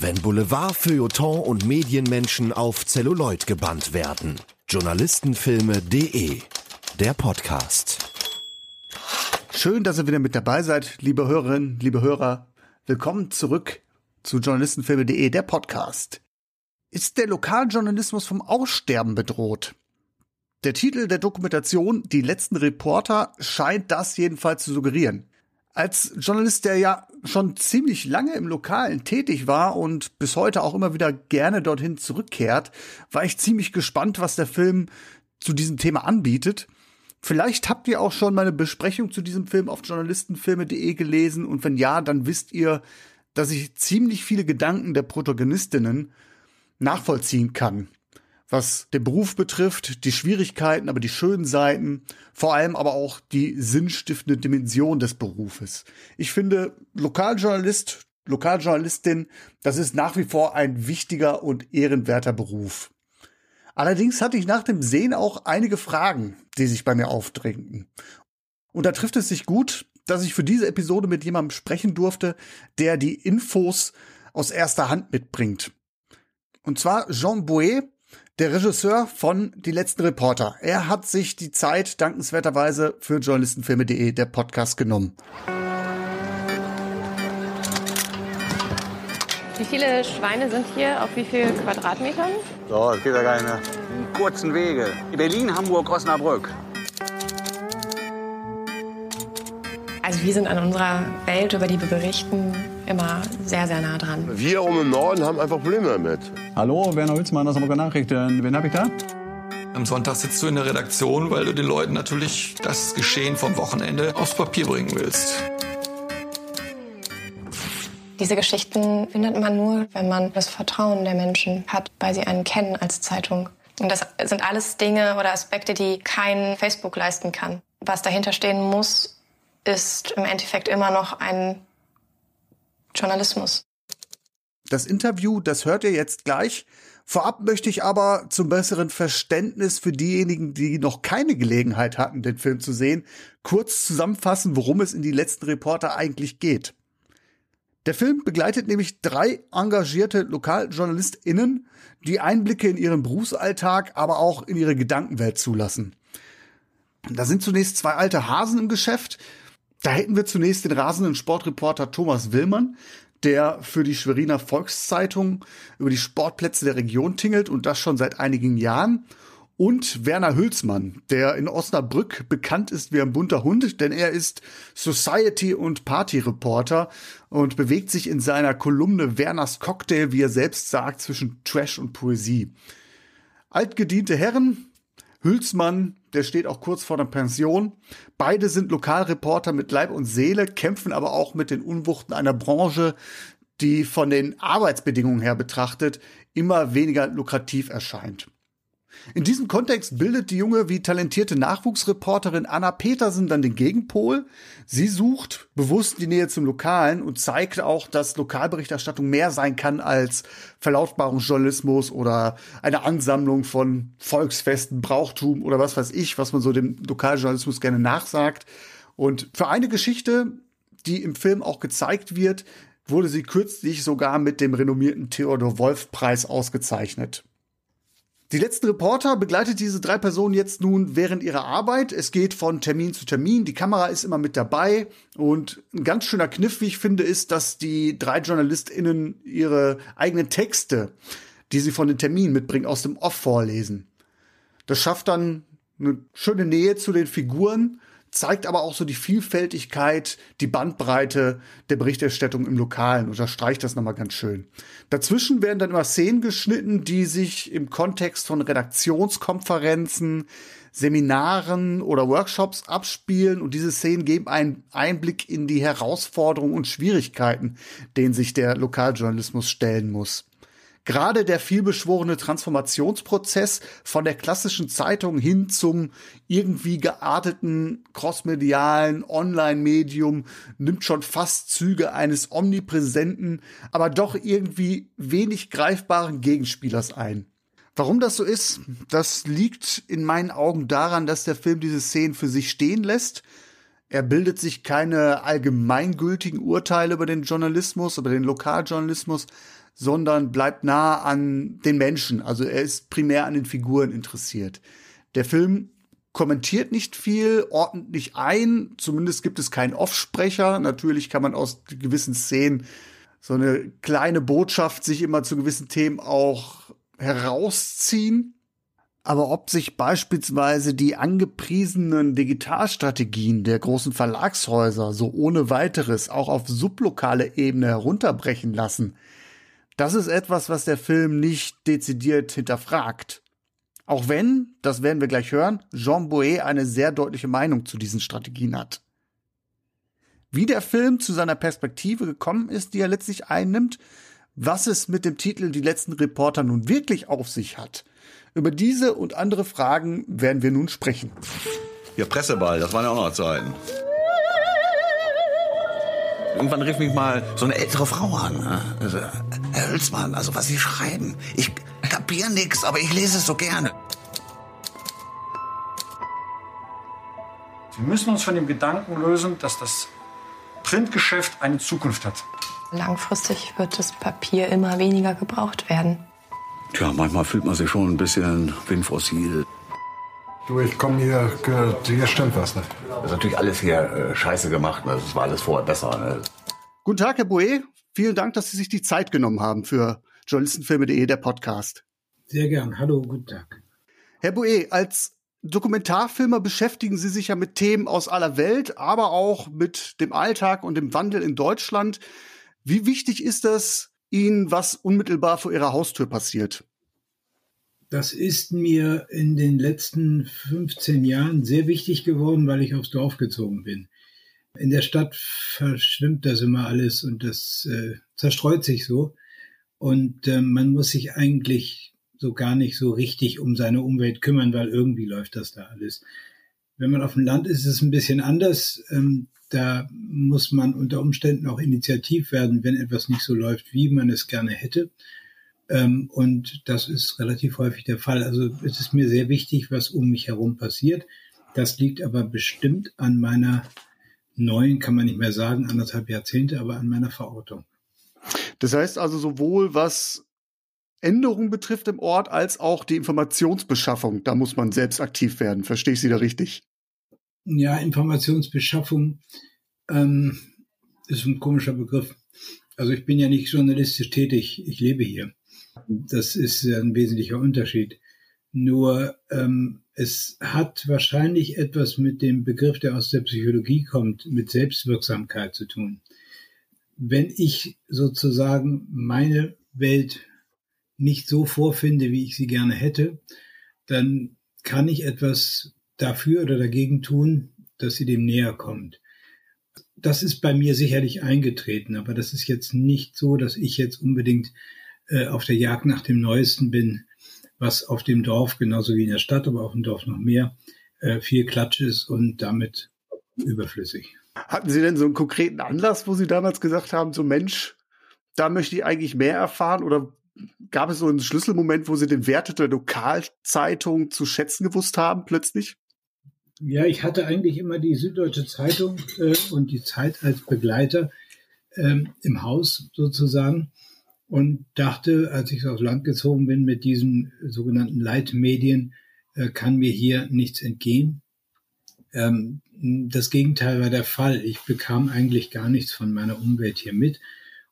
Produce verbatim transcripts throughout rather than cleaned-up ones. wenn Boulevard, Feuilleton und Medienmenschen auf Zelluloid gebannt werden. Journalistenfilme punkt de, der Podcast. Schön, dass ihr wieder mit dabei seid, liebe Hörerinnen, liebe Hörer. Willkommen zurück zu Journalistenfilme punkt de, der Podcast. Ist der Lokaljournalismus vom Aussterben bedroht? Der Titel der Dokumentation Die letzten Reporter scheint das jedenfalls zu suggerieren. Als Journalist, der ja schon ziemlich lange im Lokalen tätig war und bis heute auch immer wieder gerne dorthin zurückkehrt, war ich ziemlich gespannt, was der Film zu diesem Thema anbietet. Vielleicht habt ihr auch schon meine Besprechung zu diesem Film auf journalistenfilme punkt de gelesen und wenn ja, dann wisst ihr, dass ich ziemlich viele Gedanken der Protagonistinnen nachvollziehen kann. Was den Beruf betrifft, die Schwierigkeiten, aber die schönen Seiten, vor allem aber auch die sinnstiftende Dimension des Berufes. Ich finde, Lokaljournalist, Lokaljournalistin, das ist nach wie vor ein wichtiger und ehrenwerter Beruf. Allerdings hatte ich nach dem Sehen auch einige Fragen, die sich bei mir aufdrängten. Und da trifft es sich gut, dass ich für diese Episode mit jemandem sprechen durfte, der die Infos aus erster Hand mitbringt. Und zwar Jean Boué, der Regisseur von Die letzten Reporter. Er hat sich die Zeit dankenswerterweise für journalistenfilme punkt de, der Podcast, genommen. Wie viele Schweine sind hier auf wie vielen Quadratmetern? So, es geht ja keine kurzen Wege. Berlin, Hamburg, Osnabrück. Also wir sind an unserer Welt, über die wir berichten, immer sehr, sehr nah dran. Wir oben im Norden haben einfach Probleme damit. Hallo, Werner Hülsmann aus Hamburger Nachrichten. Wen hab ich da? Am Sonntag sitzt du in der Redaktion, weil du den Leuten natürlich das Geschehen vom Wochenende aufs Papier bringen willst. Diese Geschichten findet man nur, wenn man das Vertrauen der Menschen hat, weil sie einen kennen als Zeitung. Und das sind alles Dinge oder Aspekte, die kein Facebook leisten kann. Was dahinter stehen muss, ist im Endeffekt immer noch ein Journalismus. Das Interview, das hört ihr jetzt gleich. Vorab möchte ich aber zum besseren Verständnis für diejenigen, die noch keine Gelegenheit hatten, den Film zu sehen, kurz zusammenfassen, worum es in Die letzten Reporter eigentlich geht. Der Film begleitet nämlich drei engagierte LokaljournalistInnen, die Einblicke in ihren Berufsalltag, aber auch in ihre Gedankenwelt zulassen. Da sind zunächst zwei alte Hasen im Geschäft. Da hätten wir zunächst den rasenden Sportreporter Thomas Willmann, der für die Schweriner Volkszeitung über die Sportplätze der Region tingelt und das schon seit einigen Jahren. Und Werner Hülsmann, der in Osnabrück bekannt ist wie ein bunter Hund, denn er ist Society- und Party-Reporter und bewegt sich in seiner Kolumne Werners Cocktail, wie er selbst sagt, zwischen Trash und Poesie. Altgediente Herren, Hülsmann, der steht auch kurz vor der Pension. Beide sind Lokalreporter mit Leib und Seele, kämpfen aber auch mit den Unwuchten einer Branche, die von den Arbeitsbedingungen her betrachtet immer weniger lukrativ erscheint. In diesem Kontext bildet die junge wie talentierte Nachwuchsreporterin Anna Petersen dann den Gegenpol. Sie sucht bewusst die Nähe zum Lokalen und zeigt auch, dass Lokalberichterstattung mehr sein kann als Verlautbarungsjournalismus oder eine Ansammlung von Volksfesten, Brauchtum oder was weiß ich, was man so dem Lokaljournalismus gerne nachsagt. Und für eine Geschichte, die im Film auch gezeigt wird, wurde sie kürzlich sogar mit dem renommierten Theodor-Wolff-Preis ausgezeichnet. Die letzten Reporter begleitet diese drei Personen jetzt nun während ihrer Arbeit. Es geht von Termin zu Termin, die Kamera ist immer mit dabei. Und ein ganz schöner Kniff, wie ich finde, ist, dass die drei JournalistInnen ihre eigenen Texte, die sie von den Terminen mitbringen, aus dem Off vorlesen. Das schafft dann eine schöne Nähe zu den Figuren, zeigt aber auch so die Vielfältigkeit, die Bandbreite der Berichterstattung im Lokalen. Unterstreicht das nochmal ganz schön. Dazwischen werden dann immer Szenen geschnitten, die sich im Kontext von Redaktionskonferenzen, Seminaren oder Workshops abspielen. Und diese Szenen geben einen Einblick in die Herausforderungen und Schwierigkeiten, denen sich der Lokaljournalismus stellen muss. Gerade der vielbeschworene Transformationsprozess von der klassischen Zeitung hin zum irgendwie gearteten, crossmedialen Online-Medium nimmt schon fast Züge eines omnipräsenten, aber doch irgendwie wenig greifbaren Gegenspielers ein. Warum das so ist, das liegt in meinen Augen daran, dass der Film diese Szenen für sich stehen lässt. Er bildet sich keine allgemeingültigen Urteile über den Journalismus, über den Lokaljournalismus, sondern bleibt nah an den Menschen. Also er ist primär an den Figuren interessiert. Der Film kommentiert nicht viel, ordnet nicht ein. Zumindest gibt es keinen Offsprecher. Natürlich kann man aus gewissen Szenen so eine kleine Botschaft sich immer zu gewissen Themen auch herausziehen. Aber ob sich beispielsweise die angepriesenen Digitalstrategien der großen Verlagshäuser so ohne weiteres auch auf sublokale Ebene herunterbrechen lassen, das ist etwas, was der Film nicht dezidiert hinterfragt. Auch wenn, das werden wir gleich hören, Jean Boué eine sehr deutliche Meinung zu diesen Strategien hat. Wie der Film zu seiner Perspektive gekommen ist, die er letztlich einnimmt, was es mit dem Titel Die letzten Reporter nun wirklich auf sich hat, über diese und andere Fragen werden wir nun sprechen. Ihr Presseball, das waren ja auch noch Zeiten. Irgendwann rief mich mal so eine ältere Frau an. Also, Herr Hülsmann, also was Sie schreiben. Ich kapiere nichts, aber ich lese es so gerne. Wir müssen uns von dem Gedanken lösen, dass das Printgeschäft eine Zukunft hat. Langfristig wird das Papier immer weniger gebraucht werden. Tja, manchmal fühlt man sich schon ein bisschen windfossil. Du, ich komme hier, hier stimmt was nicht. Das ist natürlich alles hier äh, scheiße gemacht, ne? Das war alles vorher besser. Ne? Guten Tag, Herr Boué. Vielen Dank, dass Sie sich die Zeit genommen haben für Journalistenfilme punkt de, der Podcast. Sehr gern. Hallo, guten Tag. Herr Boué, als Dokumentarfilmer beschäftigen Sie sich ja mit Themen aus aller Welt, aber auch mit dem Alltag und dem Wandel in Deutschland. Wie wichtig ist das Ihnen, was unmittelbar vor Ihrer Haustür passiert? Das ist mir in den letzten fünfzehn Jahren sehr wichtig geworden, weil ich aufs Dorf gezogen bin. In der Stadt verschwimmt das immer alles und das äh, zerstreut sich so. Und äh, man muss sich eigentlich so gar nicht so richtig um seine Umwelt kümmern, weil irgendwie läuft das da alles. Wenn man auf dem Land ist, ist es ein bisschen anders. Ähm, Da muss man unter Umständen auch initiativ werden, wenn etwas nicht so läuft, wie man es gerne hätte. Und das ist relativ häufig der Fall. Also es ist mir sehr wichtig, was um mich herum passiert. Das liegt aber bestimmt an meiner neuen, kann man nicht mehr sagen, anderthalb Jahrzehnte, aber an meiner Verortung. Das heißt also sowohl, was Änderungen betrifft im Ort, als auch die Informationsbeschaffung. Da muss man selbst aktiv werden. Verstehe ich Sie da richtig? Ja, Informationsbeschaffung ähm, ist ein komischer Begriff. Also ich bin ja nicht journalistisch tätig, ich lebe hier. Das ist ein wesentlicher Unterschied. Nur ähm, es hat wahrscheinlich etwas mit dem Begriff, der aus der Psychologie kommt, mit Selbstwirksamkeit zu tun. Wenn ich sozusagen meine Welt nicht so vorfinde, wie ich sie gerne hätte, dann kann ich etwas dafür oder dagegen tun, dass sie dem näher kommt. Das ist bei mir sicherlich eingetreten, aber das ist jetzt nicht so, dass ich jetzt unbedingt äh, auf der Jagd nach dem Neuesten bin, was auf dem Dorf, genauso wie in der Stadt, aber auf dem Dorf noch mehr, äh, viel Klatsch ist und damit überflüssig. Hatten Sie denn so einen konkreten Anlass, wo Sie damals gesagt haben, so Mensch, da möchte ich eigentlich mehr erfahren? Oder gab es so einen Schlüsselmoment, wo Sie den Wert der Lokalzeitung zu schätzen gewusst haben, plötzlich? Ja, ich hatte eigentlich immer die Süddeutsche Zeitung äh, und die Zeit als Begleiter ähm, im Haus sozusagen und dachte, als ich aufs Land gezogen bin mit diesen sogenannten Leitmedien, äh, kann mir hier nichts entgehen. Ähm, das Gegenteil war der Fall. Ich bekam eigentlich gar nichts von meiner Umwelt hier mit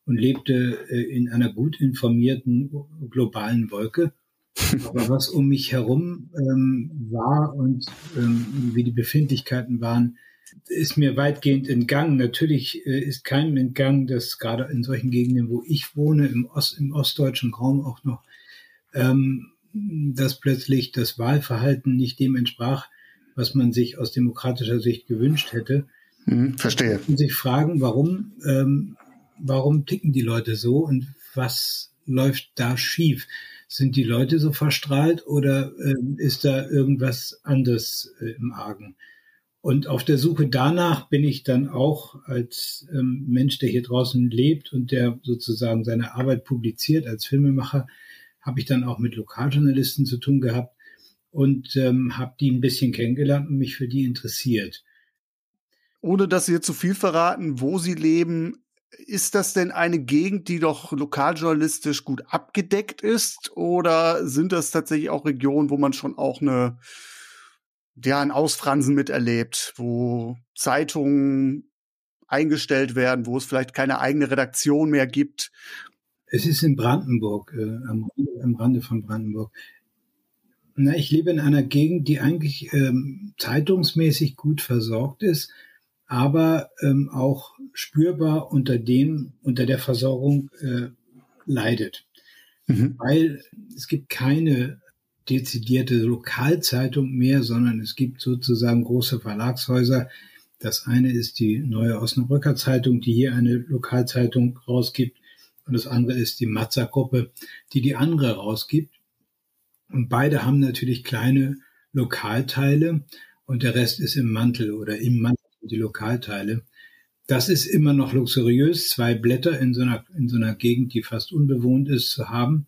und lebte äh, in einer gut informierten globalen Wolke. Aber was um mich herum ähm, war und ähm, wie die Befindlichkeiten waren, ist mir weitgehend entgangen. Natürlich äh, ist keinem entgangen, dass gerade in solchen Gegenden, wo ich wohne, im, Ost-, im ostdeutschen Raum auch noch, ähm, dass plötzlich das Wahlverhalten nicht dem entsprach, was man sich aus demokratischer Sicht gewünscht hätte. Hm, verstehe. Und sich fragen, warum, ähm, warum ticken die Leute so und was läuft da schief? Sind die Leute so verstrahlt oder äh, ist da irgendwas anderes äh, im Argen? Und auf der Suche danach bin ich dann auch als ähm, Mensch, der hier draußen lebt und der sozusagen seine Arbeit publiziert als Filmemacher, habe ich dann auch mit Lokaljournalisten zu tun gehabt und ähm, habe die ein bisschen kennengelernt und mich für die interessiert. Ohne dass Sie jetzt zu viel verraten, wo Sie leben, Ist das denn eine Gegend, die doch lokaljournalistisch gut abgedeckt ist? Oder sind das tatsächlich auch Regionen, wo man schon auch eine, ja, ein Ausfransen miterlebt, wo Zeitungen eingestellt werden, wo es vielleicht keine eigene Redaktion mehr gibt? Es ist in Brandenburg, äh, am, am Rande von Brandenburg. Na, ich lebe in einer Gegend, die eigentlich ähm, zeitungsmäßig gut versorgt ist, aber ähm, auch spürbar unter dem, unter der Versorgung äh, leidet. Mhm. Weil es gibt keine dezidierte Lokalzeitung mehr, sondern es gibt sozusagen große Verlagshäuser. Das eine ist die Neue Osnabrücker Zeitung, die hier eine Lokalzeitung rausgibt. Und das andere ist die Matzer Gruppe, die die andere rausgibt. Und beide haben natürlich kleine Lokalteile und der Rest ist im Mantel oder im Mantel die Lokalteile. Das ist immer noch luxuriös, zwei Blätter in so einer, in so einer Gegend, die fast unbewohnt ist, zu haben.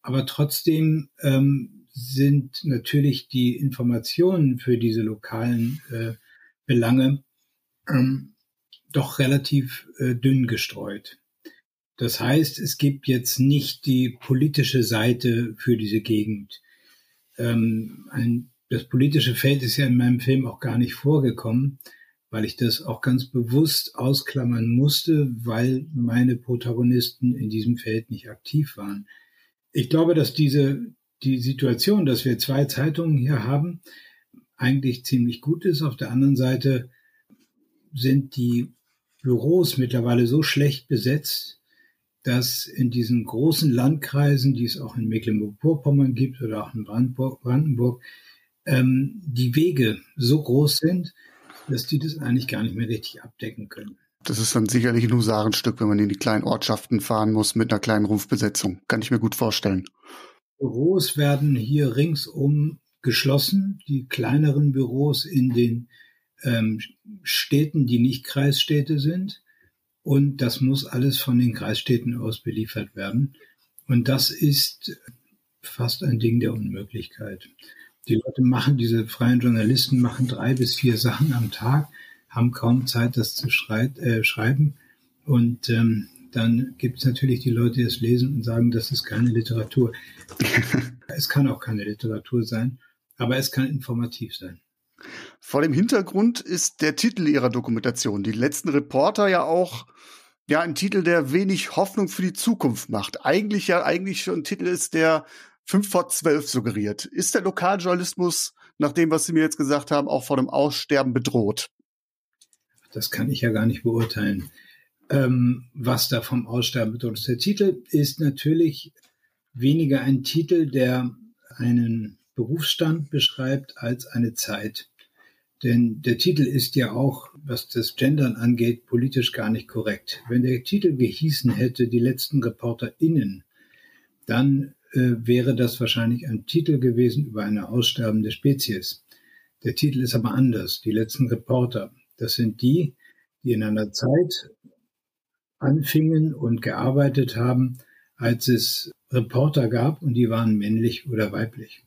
Aber trotzdem ähm, sind natürlich die Informationen für diese lokalen äh, Belange ähm, doch relativ äh, dünn gestreut. Das heißt, es gibt jetzt nicht die politische Seite für diese Gegend. Ähm, ein, das politische Feld ist ja in meinem Film auch gar nicht vorgekommen, weil ich das auch ganz bewusst ausklammern musste, weil meine Protagonisten in diesem Feld nicht aktiv waren. Ich glaube, dass diese die Situation, dass wir zwei Zeitungen hier haben, eigentlich ziemlich gut ist. Auf der anderen Seite sind die Büros mittlerweile so schlecht besetzt, dass in diesen großen Landkreisen, die es auch in Mecklenburg-Vorpommern gibt oder auch in Brandenburg, Brandenburg ähm, die Wege so groß sind, dass die das eigentlich gar nicht mehr richtig abdecken können. Das ist dann sicherlich ein Husarenstück, wenn man in die kleinen Ortschaften fahren muss mit einer kleinen Rufbesetzung. Kann ich mir gut vorstellen. Büros werden hier ringsum geschlossen. Die kleineren Büros in den ähm, Städten, die nicht Kreisstädte sind. Und das muss alles von den Kreisstädten aus beliefert werden. Und das ist fast ein Ding der Unmöglichkeit. Die Leute machen, diese freien Journalisten machen drei bis vier Sachen am Tag, haben kaum Zeit, das zu schreit, äh, schreiben. Und ähm, dann gibt es natürlich die Leute, die es lesen und sagen, das ist keine Literatur. Es kann auch keine Literatur sein, aber es kann informativ sein. Vor dem Hintergrund ist der Titel Ihrer Dokumentation, Die letzten Reporter, ja auch ja ein Titel, der wenig Hoffnung für die Zukunft macht. Eigentlich ja eigentlich schon ein Titel ist, der fünf vor zwölf suggeriert. Ist der Lokaljournalismus, nach dem, was Sie mir jetzt gesagt haben, auch vor dem Aussterben bedroht? Das kann ich ja gar nicht beurteilen. Ähm, was da vom Aussterben bedroht ist. Der Titel ist natürlich weniger ein Titel, der einen Berufsstand beschreibt, als eine Zeit. Denn der Titel ist ja auch, was das Gendern angeht, politisch gar nicht korrekt. Wenn der Titel gehießen hätte, die letzten ReporterInnen, dann äh, wäre das wahrscheinlich ein Titel gewesen über eine aussterbende Spezies. Der Titel ist aber anders, die letzten Reporter. Das sind die, die in einer Zeit anfingen und gearbeitet haben, als es Reporter gab und die waren männlich oder weiblich.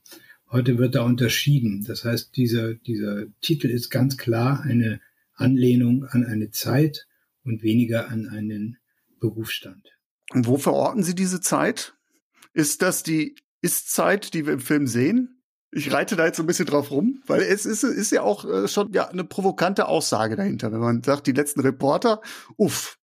Heute wird da unterschieden. Das heißt, dieser, dieser Titel ist ganz klar eine Anlehnung an eine Zeit und weniger an einen Berufsstand. Und wo verorten Sie diese Zeit? Ist das die Ist-Zeit, die wir im Film sehen? Ich reite da jetzt so ein bisschen drauf rum, weil es ist, ist ja auch schon ja, eine provokante Aussage dahinter, wenn man sagt, die letzten Reporter, uff.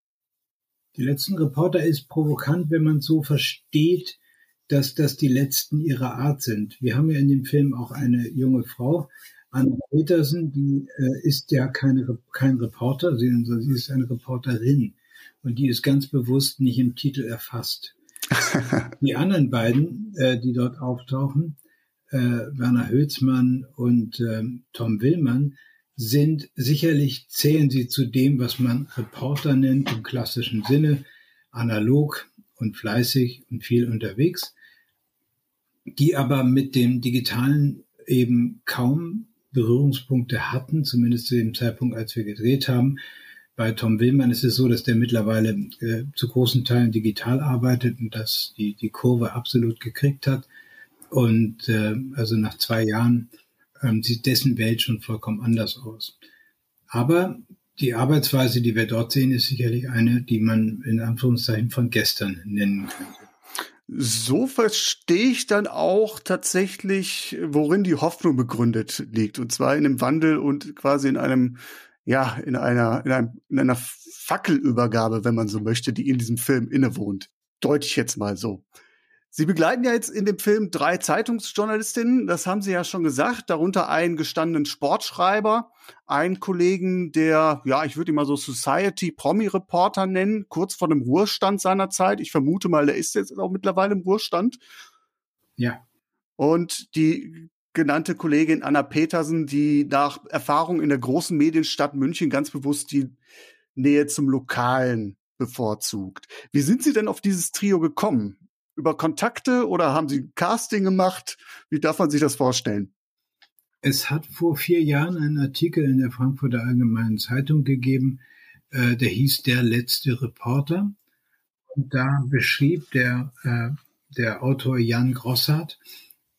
Die letzten Reporter ist provokant, wenn man es so versteht, dass das die letzten ihrer Art sind. Wir haben ja in dem Film auch eine junge Frau, Anna Petersen, die äh, ist ja keine, kein Reporter, sondern sie ist eine Reporterin. Und die ist ganz bewusst nicht im Titel erfasst. Die anderen beiden, äh, die dort auftauchen, äh, Werner Hülsmann und äh, Tom Willmann, sind sicherlich, zählen sie zu dem, was man Reporter nennt, im klassischen Sinne, analog und fleißig und viel unterwegs, die aber mit dem Digitalen eben kaum Berührungspunkte hatten, zumindest zu dem Zeitpunkt, als wir gedreht haben. Bei Tom Willmann ist es so, dass der mittlerweile äh, zu großen Teilen digital arbeitet und dass die, die Kurve absolut gekriegt hat. Und äh, also nach zwei Jahren äh, sieht dessen Welt schon vollkommen anders aus. Aber Die Arbeitsweise, die wir dort sehen, ist sicherlich eine, die man in Anführungszeichen von gestern nennen könnte. So verstehe ich dann auch tatsächlich, worin die Hoffnung begründet liegt. Und zwar in einem Wandel und quasi in einem, ja, in einer, in einem, in einer Fackelübergabe, wenn man so möchte, die in diesem Film innewohnt. Deute ich jetzt mal so. Sie begleiten ja jetzt in dem Film drei Zeitungsjournalistinnen, das haben Sie ja schon gesagt, darunter einen gestandenen Sportschreiber, einen Kollegen, der, ja, ich würde ihn mal so Society-Promi-Reporter nennen, kurz vor dem Ruhestand seiner Zeit. Ich vermute mal, der ist jetzt auch mittlerweile im Ruhestand. Ja. Und die genannte Kollegin Anna Petersen, die nach Erfahrung in der großen Medienstadt München ganz bewusst die Nähe zum Lokalen bevorzugt. Wie sind Sie denn auf dieses Trio gekommen? Über Kontakte oder haben Sie ein Casting gemacht? Wie darf man sich das vorstellen? Es hat vor vier Jahren einen Artikel in der Frankfurter Allgemeinen Zeitung gegeben, äh, der hieß Der letzte Reporter. Und da beschrieb der, äh, der Autor Jan Grossart,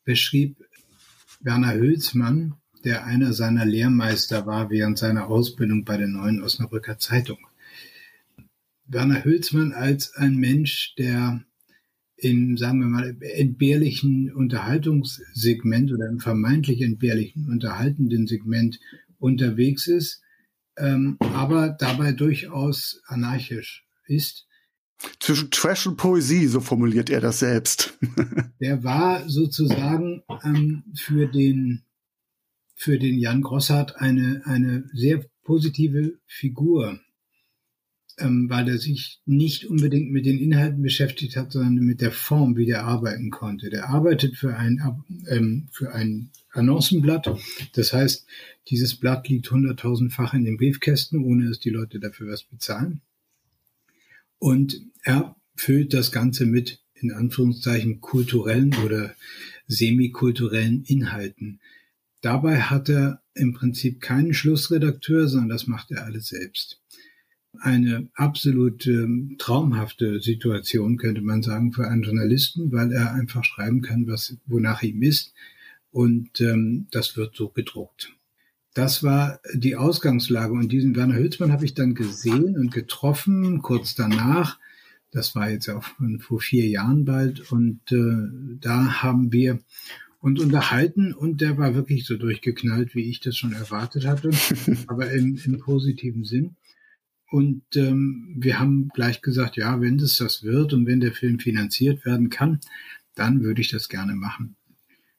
beschrieb Werner Hülsmann, der einer seiner Lehrmeister war während seiner Ausbildung bei der Neuen Osnabrücker Zeitung. Werner Hülsmann als ein Mensch, der im, sagen wir mal, entbehrlichen Unterhaltungssegment oder im vermeintlich entbehrlichen unterhaltenden Segment unterwegs ist, ähm, aber dabei durchaus anarchisch ist. Zwischen Trash und Poesie, so formuliert er das selbst. Der war sozusagen ähm, für den, für den Jan Grossart eine, eine sehr positive Figur, weil er sich nicht unbedingt mit den Inhalten beschäftigt hat, sondern mit der Form, wie der arbeiten konnte. Der arbeitet für ein, ähm, für ein Annoncenblatt. Das heißt, dieses Blatt liegt hunderttausendfach in den Briefkästen, ohne dass die Leute dafür was bezahlen. Und er füllt das Ganze mit, in Anführungszeichen, kulturellen oder semikulturellen Inhalten. Dabei hat er im Prinzip keinen Schlussredakteur, sondern das macht er alles selbst. Eine absolut ähm, traumhafte Situation, könnte man sagen, für einen Journalisten, weil er einfach schreiben kann, was wonach ihm ist. Und ähm, das wird so gedruckt. Das war die Ausgangslage. Und diesen Werner Hülsmann habe ich dann gesehen und getroffen, kurz danach. Das war jetzt auch von vor vier Jahren bald. Und äh, da haben wir und unterhalten und der war wirklich so durchgeknallt, wie ich das schon erwartet hatte, aber im, im positiven Sinn. Und ähm, wir haben gleich gesagt, ja, wenn es das wird und wenn der Film finanziert werden kann, dann würde ich das gerne machen.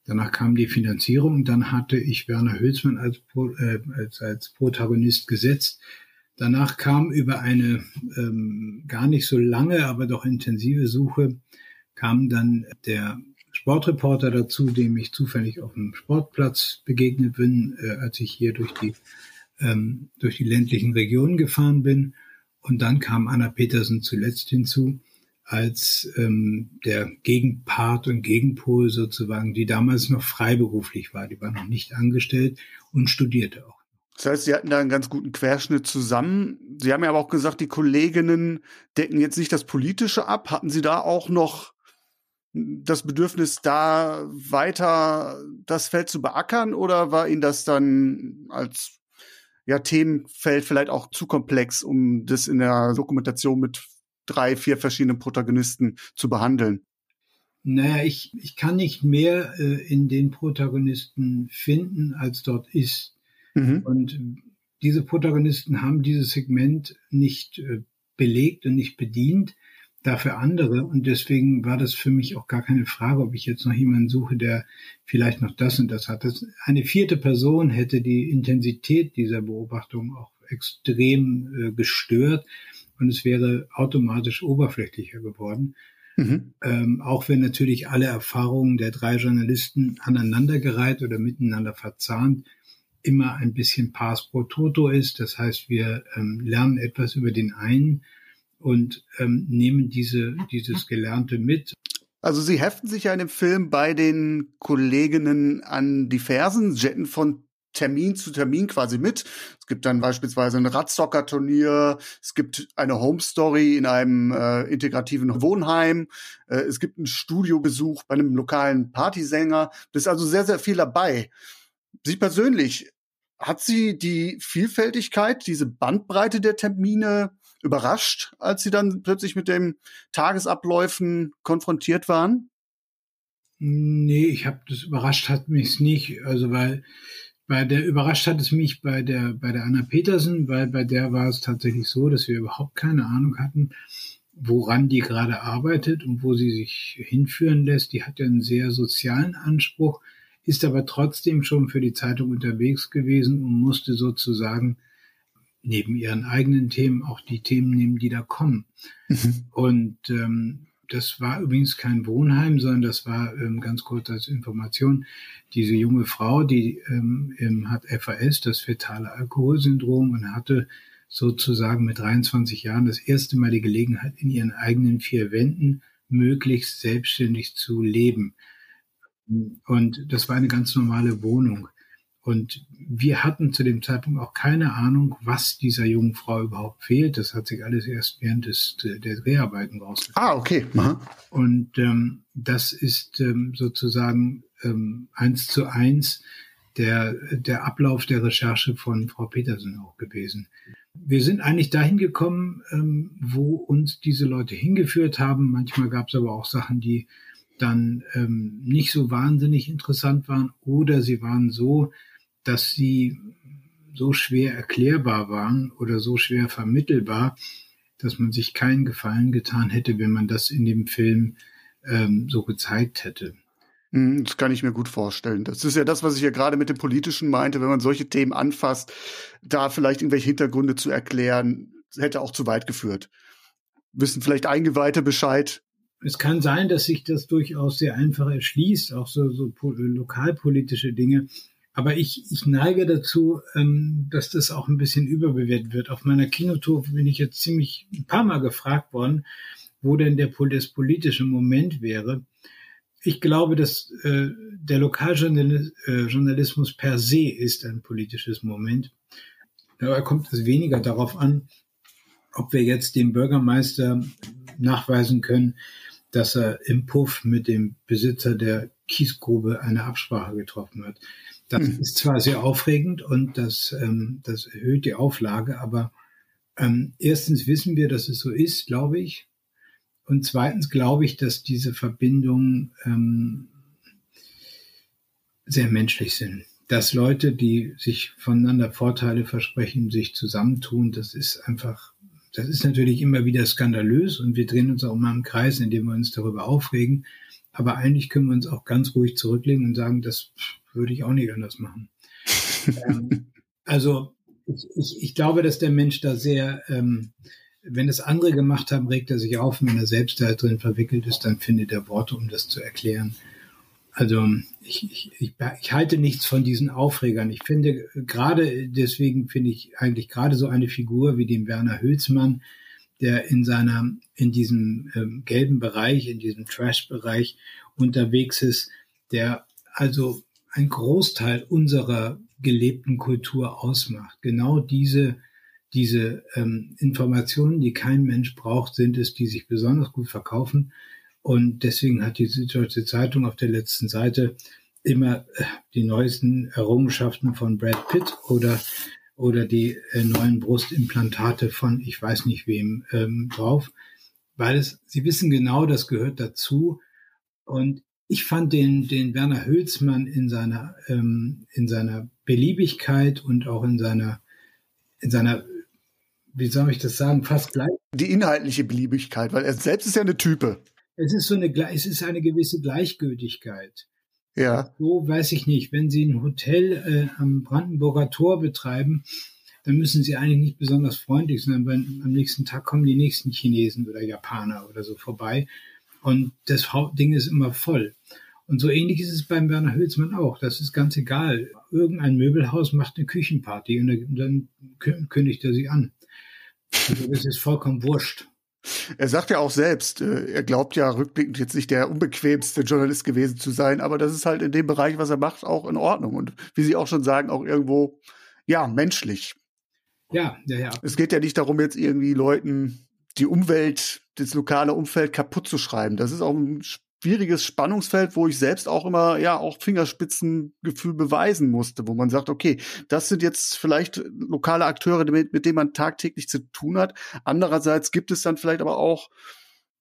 Danach kam die Finanzierung und dann hatte ich Werner Hülsmann als, äh, als, als Protagonist gesetzt. Danach kam über eine ähm, gar nicht so lange, aber doch intensive Suche, kam dann der Sportreporter dazu, dem ich zufällig auf dem Sportplatz begegnet bin, äh, als ich hier durch die durch die ländlichen Regionen gefahren bin. Und dann kam Anna Petersen zuletzt hinzu als ähm, der Gegenpart und Gegenpol sozusagen, die damals noch freiberuflich war. Die war noch nicht angestellt und studierte auch. Das heißt, Sie hatten da einen ganz guten Querschnitt zusammen. Sie haben ja aber auch gesagt, die Kolleginnen decken jetzt nicht das Politische ab. Hatten Sie da auch noch das Bedürfnis, da weiter das Feld zu beackern? Oder war Ihnen das dann als ja, Themenfeld vielleicht auch zu komplex, um das in der Dokumentation mit drei, vier verschiedenen Protagonisten zu behandeln? Naja, ich, ich kann nicht mehr äh, in den Protagonisten finden, als dort ist. Mhm. Und diese Protagonisten haben dieses Segment nicht äh, belegt und nicht bedient, dafür andere. Und deswegen war das für mich auch gar keine Frage, ob ich jetzt noch jemanden suche, der vielleicht noch das und das hat. Das, eine vierte Person hätte die Intensität dieser Beobachtung auch extrem äh, gestört und es wäre automatisch oberflächlicher geworden. Mhm. Ähm, auch wenn natürlich alle Erfahrungen der drei Journalisten aneinandergereiht oder miteinander verzahnt immer ein bisschen Pars pro Toto ist. Das heißt, wir ähm, lernen etwas über den einen und ähm, nehmen diese dieses Gelernte mit. Also Sie heften sich ja in dem Film bei den Kolleginnen an die Fersen, jetten von Termin zu Termin quasi mit. Es gibt dann beispielsweise ein Radzocker-Turnier, es gibt eine Home-Story in einem äh, integrativen Wohnheim, äh, es gibt einen Studiobesuch bei einem lokalen Partysänger. Das ist also sehr, sehr viel dabei. Sie persönlich Hat Sie die Vielfältigkeit, diese Bandbreite der Termine überrascht, als Sie dann plötzlich mit den Tagesabläufen konfrontiert waren? Nee, ich habe das überrascht hat mich nicht. Also weil bei der überrascht hat es mich bei der bei der Anna Petersen, weil bei der war es tatsächlich so, dass wir überhaupt keine Ahnung hatten, woran die gerade arbeitet und wo sie sich hinführen lässt. Die hat ja einen sehr sozialen Anspruch, ist aber trotzdem schon für die Zeitung unterwegs gewesen und musste sozusagen neben ihren eigenen Themen auch die Themen nehmen, die da kommen. Mhm. Und ähm, das war übrigens kein Wohnheim, sondern das war, ähm, ganz kurz als Information, diese junge Frau, die ähm, hat F A S, das fetale Alkoholsyndrom, und hatte sozusagen mit dreiundzwanzig Jahren das erste Mal die Gelegenheit, in ihren eigenen vier Wänden möglichst selbstständig zu leben. Und das war eine ganz normale Wohnung. Und wir hatten zu dem Zeitpunkt auch keine Ahnung, was dieser jungen Frau überhaupt fehlt. Das hat sich alles erst während des, der Dreharbeiten rausgefunden. Ah, okay. Aha. Und ähm, das ist ähm, sozusagen ähm, eins zu eins der, der Ablauf der Recherche von Frau Petersen auch gewesen. Wir sind eigentlich dahin gekommen, ähm, wo uns diese Leute hingeführt haben. Manchmal gab es aber auch Sachen, die dann ähm, nicht so wahnsinnig interessant waren, oder sie waren so, dass sie so schwer erklärbar waren oder so schwer vermittelbar, dass man sich keinen Gefallen getan hätte, wenn man das in dem Film ähm, so gezeigt hätte. Das kann ich mir gut vorstellen. Das ist ja das, was ich ja gerade mit dem Politischen meinte, wenn man solche Themen anfasst, da vielleicht irgendwelche Hintergründe zu erklären, hätte auch zu weit geführt. Wissen vielleicht Eingeweihte Bescheid. Es kann sein, dass sich das durchaus sehr einfach erschließt, auch so, so lokalpolitische Dinge. Aber ich, ich neige dazu, ähm, dass das auch ein bisschen überbewertet wird. Auf meiner Kinotour bin ich jetzt ziemlich ein paar Mal gefragt worden, wo denn der das politische Moment wäre. Ich glaube, dass äh, der Lokaljournalismus äh, per se ist ein politisches Moment. Dabei kommt es weniger darauf an, ob wir jetzt dem Bürgermeister nachweisen können, dass er im Puff mit dem Besitzer der Kiesgrube eine Absprache getroffen hat. Das ist zwar sehr aufregend und das, ähm, das erhöht die Auflage, aber ähm, erstens wissen wir, dass es so ist, glaube ich. Und zweitens glaube ich, dass diese Verbindungen ähm, sehr menschlich sind. Dass Leute, die sich voneinander Vorteile versprechen, sich zusammentun, das ist einfach, das ist natürlich immer wieder skandalös und wir drehen uns auch mal im Kreis, indem wir uns darüber aufregen. Aber eigentlich können wir uns auch ganz ruhig zurücklegen und sagen, das würde ich auch nicht anders machen. ähm, also ich, ich, ich glaube, dass der Mensch da sehr, ähm, wenn das andere gemacht haben, regt er sich auf. Und wenn er selbst da drin verwickelt ist, dann findet er Worte, um das zu erklären. Also ich, ich, ich, ich halte nichts von diesen Aufregern. Ich finde gerade, deswegen finde ich eigentlich gerade so eine Figur wie den Werner Hülsmann, der in seiner, in diesem ähm, gelben Bereich, in diesem Trash-Bereich unterwegs ist, der also einen Großteil unserer gelebten Kultur ausmacht. Genau diese, diese ähm, Informationen, die kein Mensch braucht, sind es, die sich besonders gut verkaufen. Und deswegen hat die Süddeutsche Zeitung auf der letzten Seite immer äh, die neuesten Errungenschaften von Brad Pitt oder oder die äh, neuen Brustimplantate von ich weiß nicht wem ähm, drauf, weil es, sie wissen genau, das gehört dazu. Und ich fand den den Werner Hülsmann in seiner ähm, in seiner Beliebigkeit und auch in seiner in seiner wie soll ich das sagen fast gleich die inhaltliche Beliebigkeit, weil er selbst ist ja eine Type. Es ist so eine es ist eine gewisse Gleichgültigkeit. Ja. So weiß ich nicht. Wenn Sie ein Hotel äh, am Brandenburger Tor betreiben, dann müssen Sie eigentlich nicht besonders freundlich sein, weil am nächsten Tag kommen die nächsten Chinesen oder Japaner oder so vorbei. Und das Ding ist immer voll. Und so ähnlich ist es beim Werner Hülsmann auch. Das ist ganz egal. Irgendein Möbelhaus macht eine Küchenparty und dann kündigt er sie an. Also das ist vollkommen wurscht. Er sagt ja auch selbst, er glaubt ja rückblickend jetzt nicht der unbequemste Journalist gewesen zu sein, aber das ist halt in dem Bereich, was er macht, auch in Ordnung. Und wie Sie auch schon sagen, auch irgendwo, ja, menschlich. Ja, ja, ja. Es geht ja nicht darum, jetzt irgendwie Leuten die Umwelt, das lokale Umfeld kaputt zu schreiben. Das ist auch ein schwieriges Spannungsfeld, wo ich selbst auch immer ja auch Fingerspitzengefühl beweisen musste, wo man sagt, okay, das sind jetzt vielleicht lokale Akteure, mit, mit denen man tagtäglich zu tun hat. Andererseits gibt es dann vielleicht aber auch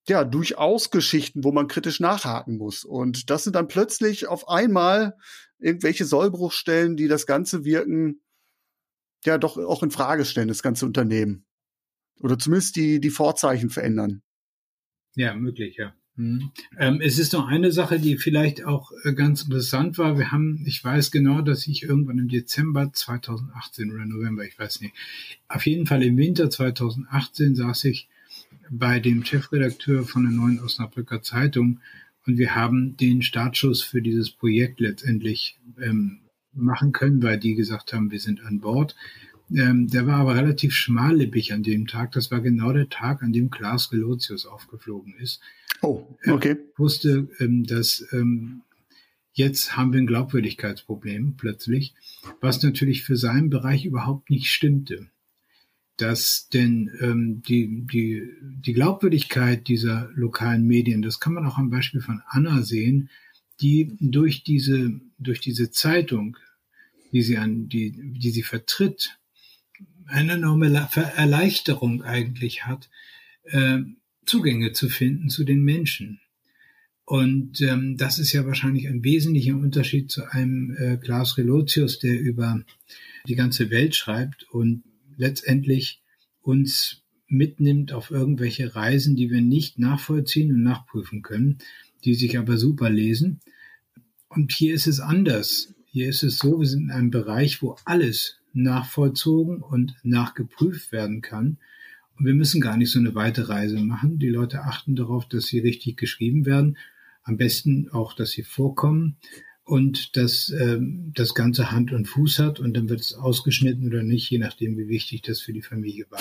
ja durchaus Geschichten, wo man kritisch nachhaken muss. Und das sind dann plötzlich auf einmal irgendwelche Sollbruchstellen, die das ganze Wirken ja doch auch in Frage stellen, das ganze Unternehmen. Oder zumindest die, die Vorzeichen verändern. Ja, möglich, ja. Mhm. Ähm, es ist noch eine Sache, die vielleicht auch äh, ganz interessant war. Wir haben, ich weiß genau, dass ich irgendwann im Dezember zweitausendachtzehn oder November, ich weiß nicht, auf jeden Fall im Winter zweitausendachtzehn saß ich bei dem Chefredakteur von der Neuen Osnabrücker Zeitung und wir haben den Startschuss für dieses Projekt letztendlich ähm, machen können, weil die gesagt haben, wir sind an Bord. Ähm, der war aber relativ schmallippig an dem Tag. Das war genau der Tag, an dem Klaas Gelotius aufgeflogen ist. Oh, okay. Er wusste, ähm, dass ähm, jetzt haben wir ein Glaubwürdigkeitsproblem plötzlich, was natürlich für seinen Bereich überhaupt nicht stimmte. Dass denn ähm, die, die, die Glaubwürdigkeit dieser lokalen Medien, das kann man auch am Beispiel von Anna sehen, die durch diese, durch diese Zeitung, die sie an, die, die sie vertritt, eine enorme Erleichterung eigentlich hat, äh, Zugänge zu finden zu den Menschen. Und ähm, das ist ja wahrscheinlich ein wesentlicher Unterschied zu einem äh, Klaus Relotius, der über die ganze Welt schreibt und letztendlich uns mitnimmt auf irgendwelche Reisen, die wir nicht nachvollziehen und nachprüfen können, die sich aber super lesen. Und hier ist es anders. Hier ist es so, wir sind in einem Bereich, wo alles nachvollzogen und nachgeprüft werden kann. Und wir müssen gar nicht so eine weite Reise machen. Die Leute achten darauf, dass sie richtig geschrieben werden. Am besten auch, dass sie vorkommen und dass ähm, das Ganze Hand und Fuß hat. Und dann wird es ausgeschnitten oder nicht, je nachdem, wie wichtig das für die Familie war.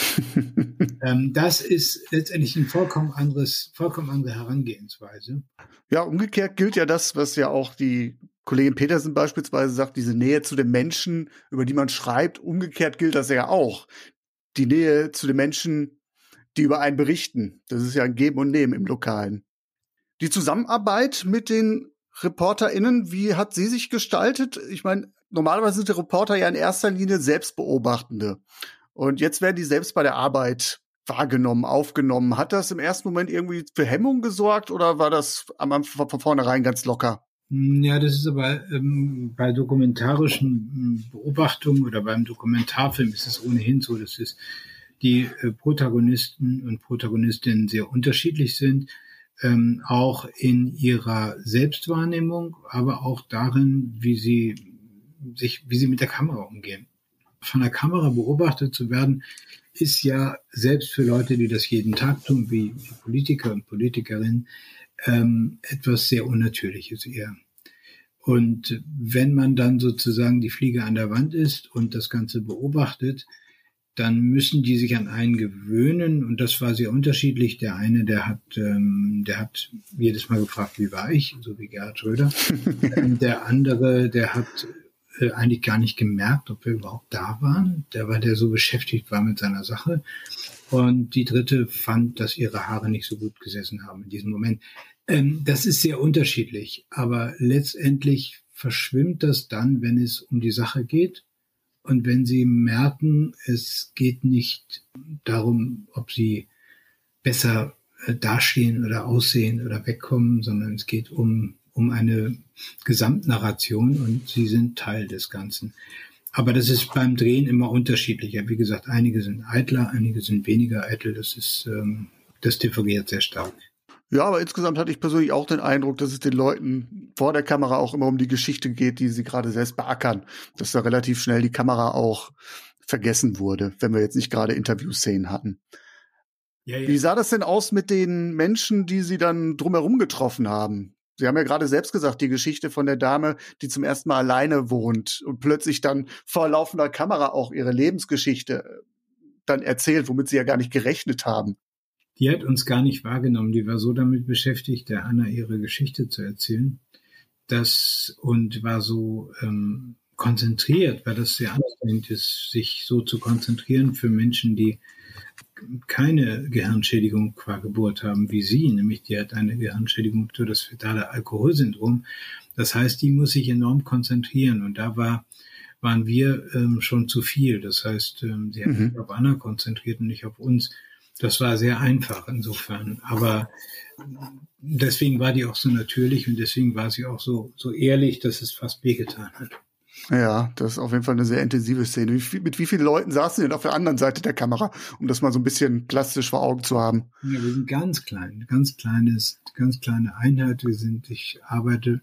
ähm, das ist letztendlich ein vollkommen anderes, vollkommen andere Herangehensweise. Ja, umgekehrt gilt ja das, was ja auch die Kollegin Petersen beispielsweise sagt, diese Nähe zu den Menschen, über die man schreibt, umgekehrt gilt das ja auch. Die Nähe zu den Menschen, die über einen berichten. Das ist ja ein Geben und Nehmen im Lokalen. Die Zusammenarbeit mit den ReporterInnen, wie hat sie sich gestaltet? Ich meine, normalerweise sind die Reporter ja in erster Linie Selbstbeobachtende. Und jetzt werden die selbst bei der Arbeit wahrgenommen, aufgenommen. Hat das im ersten Moment irgendwie für Hemmung gesorgt oder war das am Anfang von vornherein ganz locker? Ja, das ist aber ähm, bei dokumentarischen Beobachtungen oder beim Dokumentarfilm ist es ohnehin so, dass es die äh, Protagonisten und Protagonistinnen sehr unterschiedlich sind, ähm, auch in ihrer Selbstwahrnehmung, aber auch darin, wie sie sich, wie sie mit der Kamera umgehen. Von der Kamera beobachtet zu werden, ist ja selbst für Leute, die das jeden Tag tun, wie Politiker und Politikerinnen, Ähm, etwas sehr Unnatürliches eher. Und wenn man dann sozusagen die Fliege an der Wand ist und das Ganze beobachtet, dann müssen die sich an einen gewöhnen. Und das war sehr unterschiedlich. Der eine, der hat, ähm, der hat jedes Mal gefragt, wie war ich? So wie Gerhard Schröder. Der andere, der hat äh, eigentlich gar nicht gemerkt, ob wir überhaupt da waren. Der war, der so beschäftigt war mit seiner Sache. Und die dritte fand, dass ihre Haare nicht so gut gesessen haben in diesem Moment. Ähm, das ist sehr unterschiedlich, aber letztendlich verschwimmt das dann, wenn es um die Sache geht und wenn sie merken, es geht nicht darum, ob sie besser äh, dastehen oder aussehen oder wegkommen, sondern es geht um, um eine Gesamtnarration und sie sind Teil des Ganzen. Aber das ist beim Drehen immer unterschiedlicher. Wie gesagt, einige sind eitler, einige sind weniger eitel. Das ist, ähm, das differiert sehr stark. Ja, aber insgesamt hatte ich persönlich auch den Eindruck, dass es den Leuten vor der Kamera auch immer um die Geschichte geht, die sie gerade selbst beackern. Dass da relativ schnell die Kamera auch vergessen wurde, wenn wir jetzt nicht gerade Interviewszenen hatten. Ja, ja. Wie sah das denn aus mit den Menschen, die Sie dann drumherum getroffen haben? Sie haben ja gerade selbst gesagt, die Geschichte von der Dame, die zum ersten Mal alleine wohnt und plötzlich dann vor laufender Kamera auch ihre Lebensgeschichte dann erzählt, womit sie ja gar nicht gerechnet haben. Die hat uns gar nicht wahrgenommen. Die war so damit beschäftigt, der Anna ihre Geschichte zu erzählen, das und war so ähm, konzentriert, weil das sehr anstrengend ist, sich so zu konzentrieren für Menschen, die keine Gehirnschädigung qua Geburt haben wie sie, nämlich die hat eine Gehirnschädigung durch das fetale Alkoholsyndrom. Das heißt, die muss sich enorm konzentrieren und da war, waren wir ähm, schon zu viel. Das heißt, ähm, sie hat sich mhm. auf Anna konzentriert und nicht auf uns. Das war sehr einfach insofern, aber deswegen war die auch so natürlich und deswegen war sie auch so, so ehrlich, dass es fast wehgetan hat. Ja, das ist auf jeden Fall eine sehr intensive Szene. Wie viel, mit wie vielen Leuten saßen denn auf der anderen Seite der Kamera, um das mal so ein bisschen plastisch vor Augen zu haben? Ja, wir sind ganz klein, ganz kleines, ganz kleine Einheit. Wir sind, ich arbeite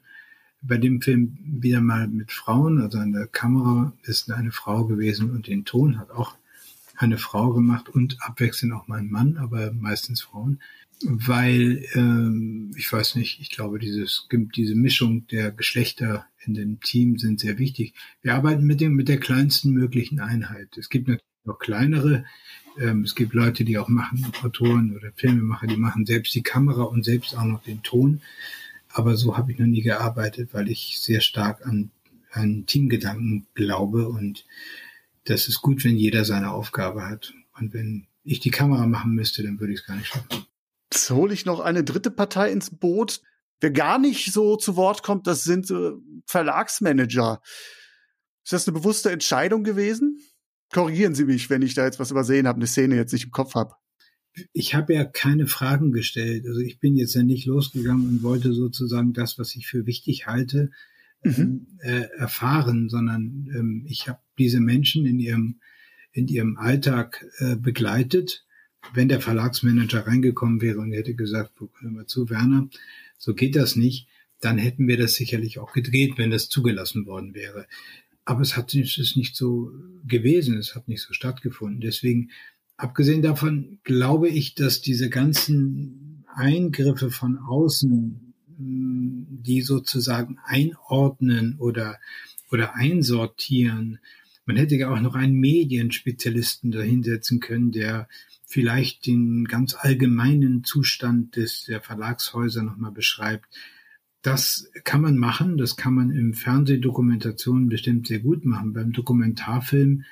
bei dem Film wieder mal mit Frauen, also an der Kamera ist eine Frau gewesen und den Ton hat auch eine Frau gemacht und abwechselnd auch mal ein Mann, aber meistens Frauen. Weil, ähm, ich weiß nicht, ich glaube, dieses, diese Mischung der Geschlechter in dem Team sind sehr wichtig. Wir arbeiten mit dem, mit der kleinsten möglichen Einheit. Es gibt natürlich noch kleinere. Ähm, es gibt Leute, die auch machen, Autoren oder Filmemacher, die machen selbst die Kamera und selbst auch noch den Ton. Aber so habe ich noch nie gearbeitet, weil ich sehr stark an, an Teamgedanken glaube. Und das ist gut, wenn jeder seine Aufgabe hat. Und wenn ich die Kamera machen müsste, dann würde ich es gar nicht schaffen. Jetzt hole ich noch eine dritte Partei ins Boot. Wer gar nicht so zu Wort kommt, das sind äh, Verlagsmanager. Ist das eine bewusste Entscheidung gewesen? Korrigieren Sie mich, wenn ich da jetzt was übersehen habe, eine Szene jetzt nicht im Kopf habe. Ich habe ja keine Fragen gestellt. Also ich bin jetzt ja nicht losgegangen und wollte sozusagen das, was ich für wichtig halte, mhm. äh, erfahren, sondern ähm, ich habe diese Menschen in ihrem, in ihrem Alltag äh, begleitet. Wenn der Verlagsmanager reingekommen wäre und hätte gesagt, hör mal zu, Werner, so geht das nicht, dann hätten wir das sicherlich auch gedreht, wenn das zugelassen worden wäre. Aber es hat es ist nicht so gewesen, es hat nicht so stattgefunden. Deswegen, abgesehen davon, glaube ich, dass diese ganzen Eingriffe von außen, die sozusagen einordnen oder, oder einsortieren, man hätte ja auch noch einen Medienspezialisten dahinsetzen können, der vielleicht den ganz allgemeinen Zustand des, der Verlagshäuser nochmal beschreibt. Das kann man machen, das kann man im Fernsehdokumentation bestimmt sehr gut machen. Beim Dokumentarfilm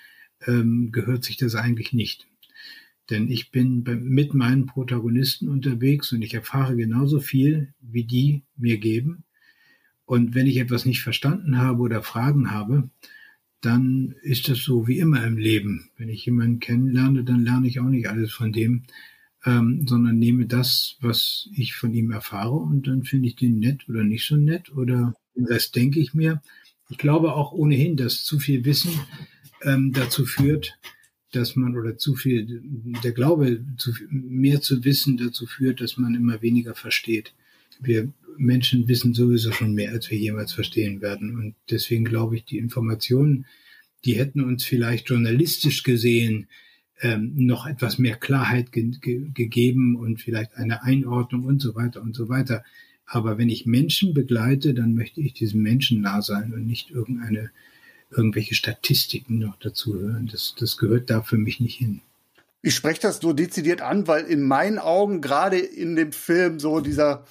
ähm, gehört sich das eigentlich nicht. Denn ich bin bei, mit meinen Protagonisten unterwegs und ich erfahre genauso viel, wie die mir geben. Und wenn ich etwas nicht verstanden habe oder Fragen habe, dann ist das so wie immer im Leben. Wenn ich jemanden kennenlerne, dann lerne ich auch nicht alles von dem, ähm, sondern nehme das, was ich von ihm erfahre und dann finde ich den nett oder nicht so nett oder den Rest denke ich mir. Ich glaube auch ohnehin, dass zu viel Wissen ähm, dazu führt, dass man oder zu viel, der Glaube, zu viel, mehr zu wissen dazu führt, dass man immer weniger versteht. Wir Menschen wissen sowieso schon mehr, als wir jemals verstehen werden. Und deswegen glaube ich, die Informationen, die hätten uns vielleicht journalistisch gesehen ähm, noch etwas mehr Klarheit ge- ge- gegeben und vielleicht eine Einordnung und so weiter und so weiter. Aber wenn ich Menschen begleite, dann möchte ich diesem Menschen nah sein und nicht irgendeine, irgendwelche Statistiken noch dazu hören. Das, das gehört da für mich nicht hin. Ich spreche das so dezidiert an, weil in meinen Augen gerade in dem Film so dieser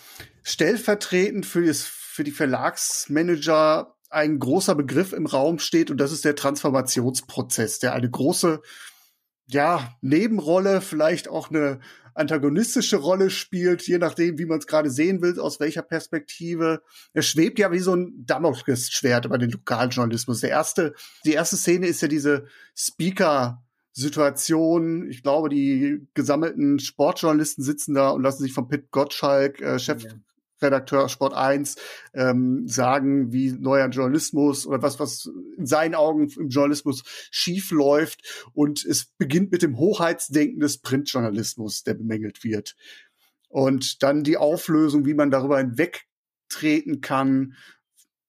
stellvertretend für, das, für die Verlagsmanager ein großer Begriff im Raum steht und das ist der Transformationsprozess, der eine große ja, Nebenrolle, vielleicht auch eine antagonistische Rolle spielt, je nachdem, wie man es gerade sehen will, aus welcher Perspektive. Er schwebt ja wie so ein Damoklesschwert über den Lokaljournalismus. Der erste, die erste Szene ist ja diese Speaker- Situation. Ich glaube, die gesammelten Sportjournalisten sitzen da und lassen sich von Pit Gottschalk, äh, Chefredakteur Sport eins, ähm, sagen, wie neuer Journalismus oder was, was in seinen Augen im Journalismus schief läuft. Und es beginnt mit dem Hoheitsdenken des Printjournalismus, der bemängelt wird. Und dann die Auflösung, wie man darüber hinwegtreten kann.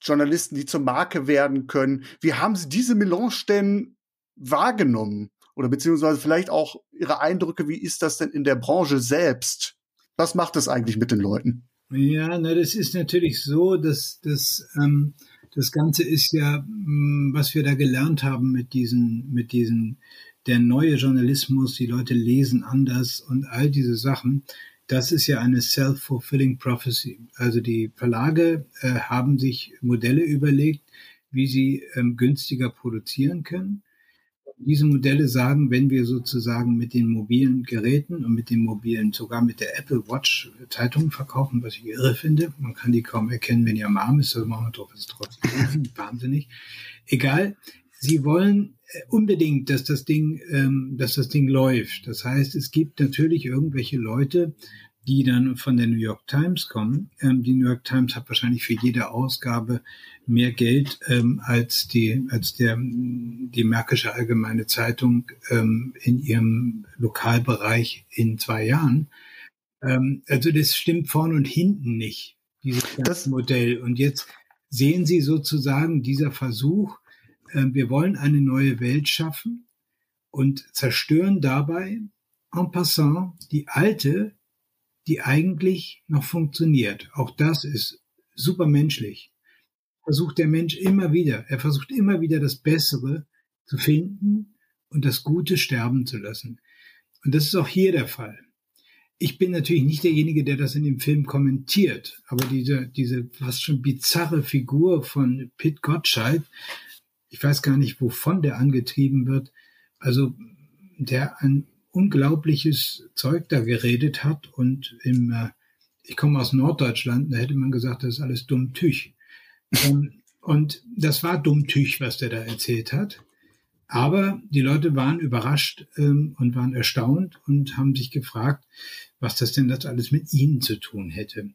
Journalisten, die zur Marke werden können. Wie haben Sie diese Melange denn wahrgenommen? Oder beziehungsweise vielleicht auch Ihre Eindrücke, wie ist das denn in der Branche selbst? Was macht das eigentlich mit den Leuten? Ja, na, das ist natürlich so, dass, dass ähm, das Ganze ist ja, mh, was wir da gelernt haben mit diesen, mit diesen, der neue Journalismus, die Leute lesen anders und all diese Sachen, das ist ja eine self-fulfilling prophecy. Also die Verlage äh, haben sich Modelle überlegt, wie sie ähm, günstiger produzieren können. Diese Modelle sagen, wenn wir sozusagen mit den mobilen Geräten und mit den mobilen, sogar mit der Apple Watch Zeitungen verkaufen, was ich irre finde, man kann die kaum erkennen, wenn die am Arm ist, so machen wir drauf, ist trotzdem wahnsinnig. Egal, sie wollen unbedingt, dass das Ding, ähm, dass das Ding läuft. Das heißt, es gibt natürlich irgendwelche Leute, die dann von der New York Times kommen. Ähm, die New York Times hat wahrscheinlich für jede Ausgabe mehr Geld ähm, als die als der die Märkische Allgemeine Zeitung ähm, in ihrem Lokalbereich in zwei Jahren. Ähm, also das stimmt vorne und hinten nicht, dieses das Modell. Und jetzt sehen Sie sozusagen dieser Versuch, äh, wir wollen eine neue Welt schaffen und zerstören dabei en passant die alte, die eigentlich noch funktioniert. Auch das ist supermenschlich. Versucht der Mensch immer wieder, er versucht immer wieder das Bessere zu finden und das Gute sterben zu lassen. Und das ist auch hier der Fall. Ich bin natürlich nicht derjenige, der das in dem Film kommentiert, aber diese, diese fast schon bizarre Figur von Pit Gottschalk, ich weiß gar nicht, wovon der angetrieben wird, also der an unglaubliches Zeug da geredet hat und im, äh, ich komme aus Norddeutschland, da hätte man gesagt, das ist alles Dummtüch. Ähm, und das war Dummtüch, was der da erzählt hat. Aber die Leute waren überrascht ähm, und waren erstaunt und haben sich gefragt, was das denn das alles mit ihnen zu tun hätte.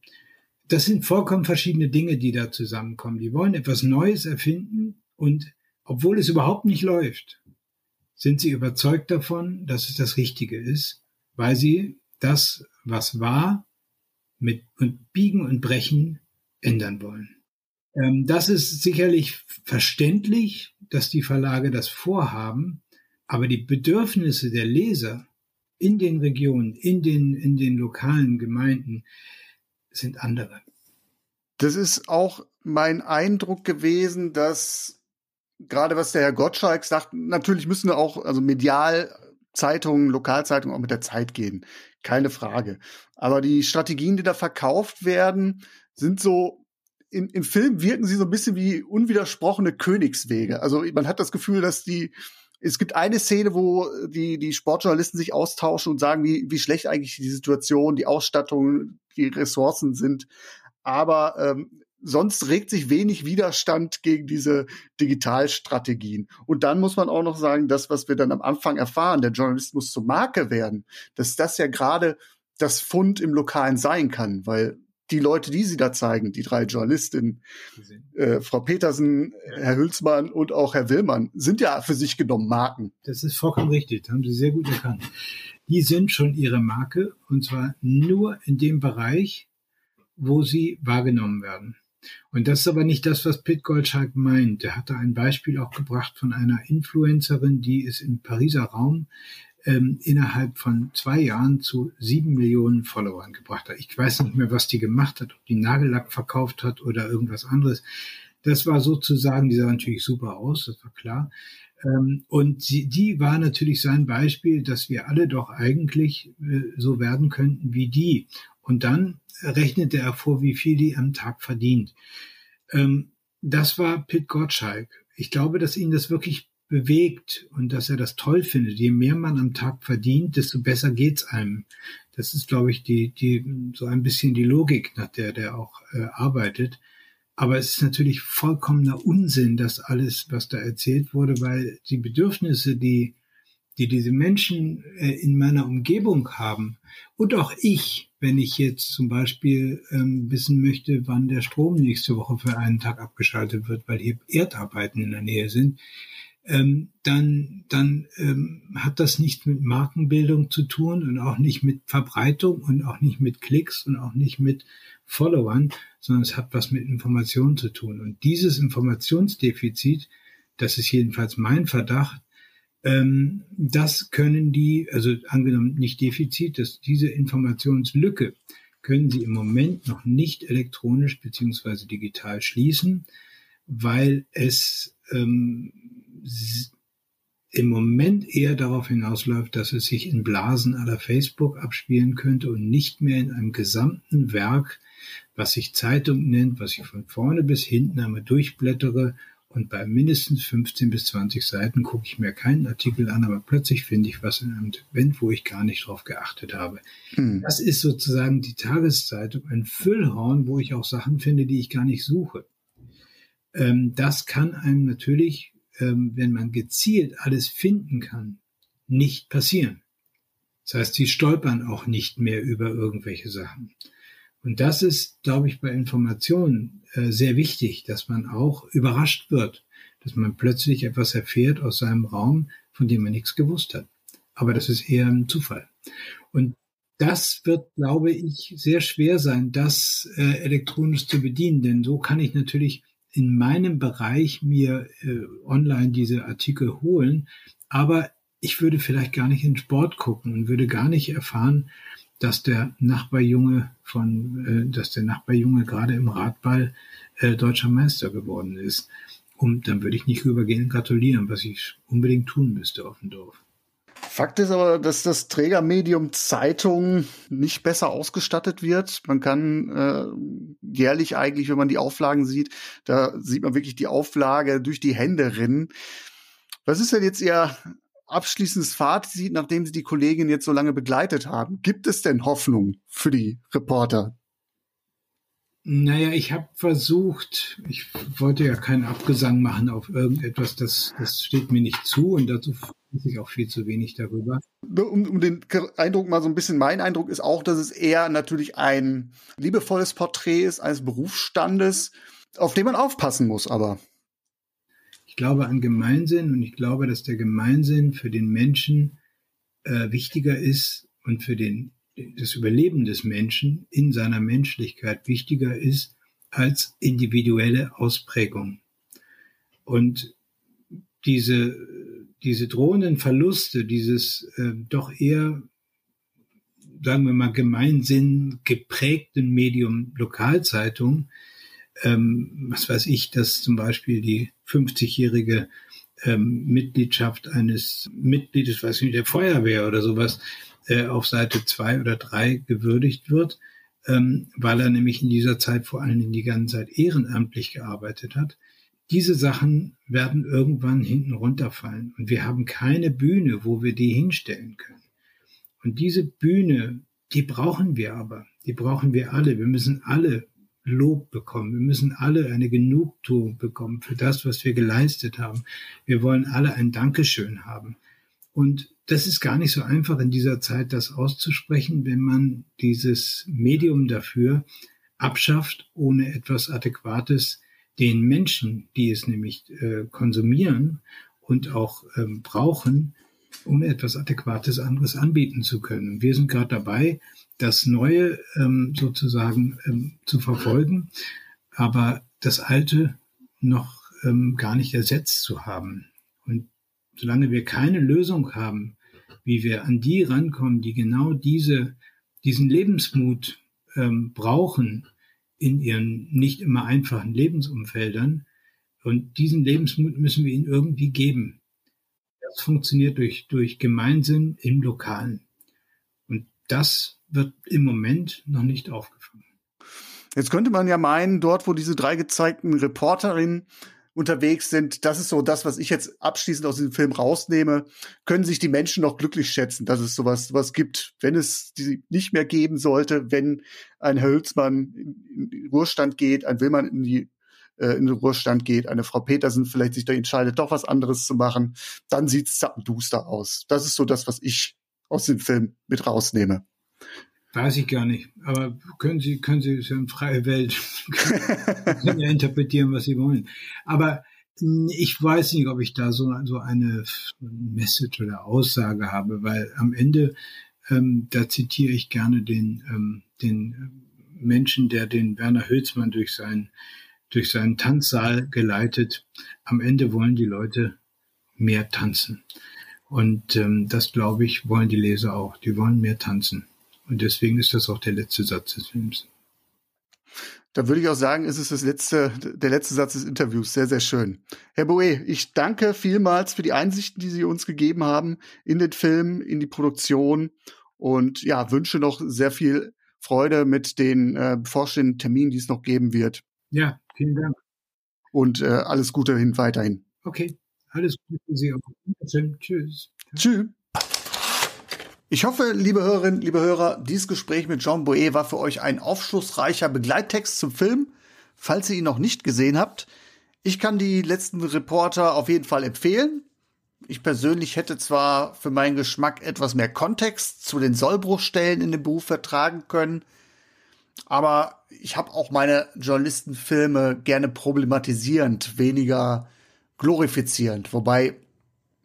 Das sind vollkommen verschiedene Dinge, die da zusammenkommen. Die wollen etwas Neues erfinden und obwohl es überhaupt nicht läuft, sind sie überzeugt davon, dass es das Richtige ist, weil sie das, was war, mit und Biegen und Brechen ändern wollen. Ähm, das ist sicherlich verständlich, dass die Verlage das vorhaben, aber die Bedürfnisse der Leser in den Regionen, in den, in den lokalen Gemeinden sind andere. Das ist auch mein Eindruck gewesen, dass gerade was der Herr Gottschalk sagt, natürlich müssen wir auch, also medial Zeitungen, Lokalzeitungen auch mit der Zeit gehen. Keine Frage. Aber die Strategien, die da verkauft werden, sind so, in, im Film wirken sie so ein bisschen wie unwidersprochene Königswege. Also man hat das Gefühl, dass die, es gibt eine Szene, wo die, die Sportjournalisten sich austauschen und sagen, wie, wie schlecht eigentlich die Situation, die Ausstattung, die Ressourcen sind. Aber, ähm, sonst regt sich wenig Widerstand gegen diese Digitalstrategien. Und dann muss man auch noch sagen, das, was wir dann am Anfang erfahren, der Journalist muss zur Marke werden, dass das ja gerade das Fund im Lokalen sein kann, weil die Leute, die sie da zeigen, die drei Journalistinnen, äh, Frau Petersen, Herr Hülsmann und auch Herr Willmann, sind ja für sich genommen Marken. Das ist vollkommen richtig, das haben Sie sehr gut erkannt. Die sind schon ihre Marke und zwar nur in dem Bereich, wo sie wahrgenommen werden. Und das ist aber nicht das, was Pit Gottschalk meint. Der hat da ein Beispiel auch gebracht von einer Influencerin, die ist im Pariser Raum ähm, innerhalb von zwei Jahren zu sieben Millionen Followern gebracht hat. Ich weiß nicht mehr, was die gemacht hat, ob die Nagellack verkauft hat oder irgendwas anderes. Das war sozusagen, die sah natürlich super aus, das war klar. Ähm, und sie, die war natürlich sein Beispiel, dass wir alle doch eigentlich äh, so werden könnten wie die. Und dann rechnete er vor, wie viel die am Tag verdient. Ähm, das war Pit Gottschalk. Ich glaube, dass ihn das wirklich bewegt und dass er das toll findet. Je mehr man am Tag verdient, desto besser geht's einem. Das ist, glaube ich, die, die, so ein bisschen die Logik, nach der der auch äh, arbeitet. Aber es ist natürlich vollkommener Unsinn, das alles, was da erzählt wurde, weil die Bedürfnisse, die, die diese Menschen äh, in meiner Umgebung haben und auch ich, wenn ich jetzt zum Beispiel ähm, wissen möchte, wann der Strom nächste Woche für einen Tag abgeschaltet wird, weil hier Erdarbeiten in der Nähe sind, ähm, dann, dann ähm, hat das nichts mit Markenbildung zu tun und auch nicht mit Verbreitung und auch nicht mit Klicks und auch nicht mit Followern, sondern es hat was mit Information zu tun. Und dieses Informationsdefizit, das ist jedenfalls mein Verdacht, das können die, also angenommen nicht Defizit, dass diese Informationslücke können sie im Moment noch nicht elektronisch beziehungsweise digital schließen, weil es ähm, im Moment eher darauf hinausläuft, dass es sich in Blasen à la Facebook abspielen könnte und nicht mehr in einem gesamten Werk, was sich Zeitung nennt, was ich von vorne bis hinten einmal durchblättere Und bei mindestens fünfzehn bis zwanzig Seiten gucke ich mir keinen Artikel an, aber plötzlich finde ich was in einem Event, wo ich gar nicht drauf geachtet habe. Hm. Das ist sozusagen die Tageszeitung, ein Füllhorn, wo ich auch Sachen finde, die ich gar nicht suche. Ähm, das kann einem natürlich, ähm, wenn man gezielt alles finden kann, nicht passieren. Das heißt, sie stolpern auch nicht mehr über irgendwelche Sachen. Und das ist, glaube ich, bei Informationen äh, sehr wichtig, dass man auch überrascht wird, dass man plötzlich etwas erfährt aus seinem Raum, von dem man nichts gewusst hat. Aber das ist eher ein Zufall. Und das wird, glaube ich, sehr schwer sein, das äh, elektronisch zu bedienen. Denn so kann ich natürlich in meinem Bereich mir äh, online diese Artikel holen. Aber ich würde vielleicht gar nicht in Sport gucken und würde gar nicht erfahren, dass der Nachbarjunge von, äh, dass der Nachbarjunge gerade im Radball äh, deutscher Meister geworden ist. Und dann würde ich nicht rübergehen und gratulieren, was ich unbedingt tun müsste auf dem Dorf. Fakt ist aber, dass das Trägermedium Zeitung nicht besser ausgestattet wird. Man kann äh, jährlich eigentlich, wenn man die Auflagen sieht, da sieht man wirklich die Auflage durch die Hände rinnen. Was ist denn jetzt Ihr abschließendes Fazit, nachdem Sie die Kollegin jetzt so lange begleitet haben? Gibt es denn Hoffnung für die Reporter? Naja, ich habe versucht, ich wollte ja keinen Abgesang machen auf irgendetwas, das, das steht mir nicht zu und dazu weiß ich auch viel zu wenig darüber. Um, um den Eindruck mal so ein bisschen, mein Eindruck ist auch, dass es eher natürlich ein liebevolles Porträt ist eines Berufsstandes, auf den man aufpassen muss aber. Ich glaube an Gemeinsinn und ich glaube, dass der Gemeinsinn für den Menschen äh, wichtiger ist und für den, das Überleben des Menschen in seiner Menschlichkeit wichtiger ist als individuelle Ausprägung. Und diese, diese drohenden Verluste, dieses äh, doch eher, sagen wir mal, Gemeinsinn geprägten Medium Lokalzeitung, Ähm, was weiß ich, dass zum Beispiel die fünfzigjährige ähm, Mitgliedschaft eines Mitgliedes, weiß ich nicht, der Feuerwehr oder sowas, äh, auf Seite zwei oder drei gewürdigt wird, ähm, weil er nämlich in dieser Zeit vor allen Dingen die ganze Zeit ehrenamtlich gearbeitet hat. Diese Sachen werden irgendwann hinten runterfallen und wir haben keine Bühne, wo wir die hinstellen können. Und diese Bühne, die brauchen wir aber, die brauchen wir alle. Wir müssen alle Lob bekommen. Wir müssen alle eine Genugtuung bekommen für das, was wir geleistet haben. Wir wollen alle ein Dankeschön haben. Und das ist gar nicht so einfach in dieser Zeit, das auszusprechen, wenn man dieses Medium dafür abschafft, ohne etwas Adäquates den Menschen, die es nämlich äh, konsumieren und auch ähm, brauchen, ohne etwas Adäquates anderes anbieten zu können. Wir sind gerade dabei, das Neue ähm, sozusagen ähm, zu verfolgen, aber das Alte noch ähm, gar nicht ersetzt zu haben. Und solange wir keine Lösung haben, wie wir an die rankommen, die genau diese, diesen Lebensmut ähm, brauchen in ihren nicht immer einfachen Lebensumfeldern, und diesen Lebensmut müssen wir ihnen irgendwie geben. Das funktioniert durch, durch Gemeinsinn im Lokalen. Und das wird im Moment noch nicht aufgefangen. Jetzt könnte man ja meinen, dort, wo diese drei gezeigten Reporterinnen unterwegs sind, das ist so das, was ich jetzt abschließend aus diesem Film rausnehme, können sich die Menschen noch glücklich schätzen, dass es sowas, sowas gibt, wenn es die nicht mehr geben sollte, wenn ein Herr Hülsmann in den Ruhestand geht, ein Willmann in, die, äh, in den Ruhestand geht, eine Frau Petersen vielleicht sich da entscheidet, doch was anderes zu machen, dann sieht es zappenduster aus. Das ist so das, was ich aus dem Film mit rausnehme. Weiß ich gar nicht, aber können Sie, können Sie, ist ja eine freie Welt, können ja interpretieren, was Sie wollen. Aber ich weiß nicht, ob ich da so, so eine Message oder Aussage habe, weil am Ende, ähm, da zitiere ich gerne den, ähm, den Menschen, der den Werner Hülsmann durch seinen, durch seinen Tanzsaal geleitet. Am Ende wollen die Leute mehr tanzen. Und ähm, das, glaube ich, wollen die Leser auch. Die wollen mehr tanzen. Und deswegen ist das auch der letzte Satz des Films. Da würde ich auch sagen, ist es das letzte, der letzte Satz des Interviews. Sehr, sehr schön. Herr Boué, ich danke vielmals für die Einsichten, die Sie uns gegeben haben in den Film, in die Produktion. Und ja, wünsche noch sehr viel Freude mit den äh, bevorstehenden Terminen, die es noch geben wird. Ja, vielen Dank. und äh, alles Gute hin weiterhin. Okay, alles Gute für Sie auch. Tschüss. Tschüss. Ich hoffe, liebe Hörerinnen, liebe Hörer, dieses Gespräch mit Jean Boué war für euch ein aufschlussreicher Begleittext zum Film, falls ihr ihn noch nicht gesehen habt. Ich kann die letzten Reporter auf jeden Fall empfehlen. Ich persönlich hätte zwar für meinen Geschmack etwas mehr Kontext zu den Sollbruchstellen in dem Beruf vertragen können, aber ich habe auch meine Journalistenfilme gerne problematisierend, weniger glorifizierend. Wobei,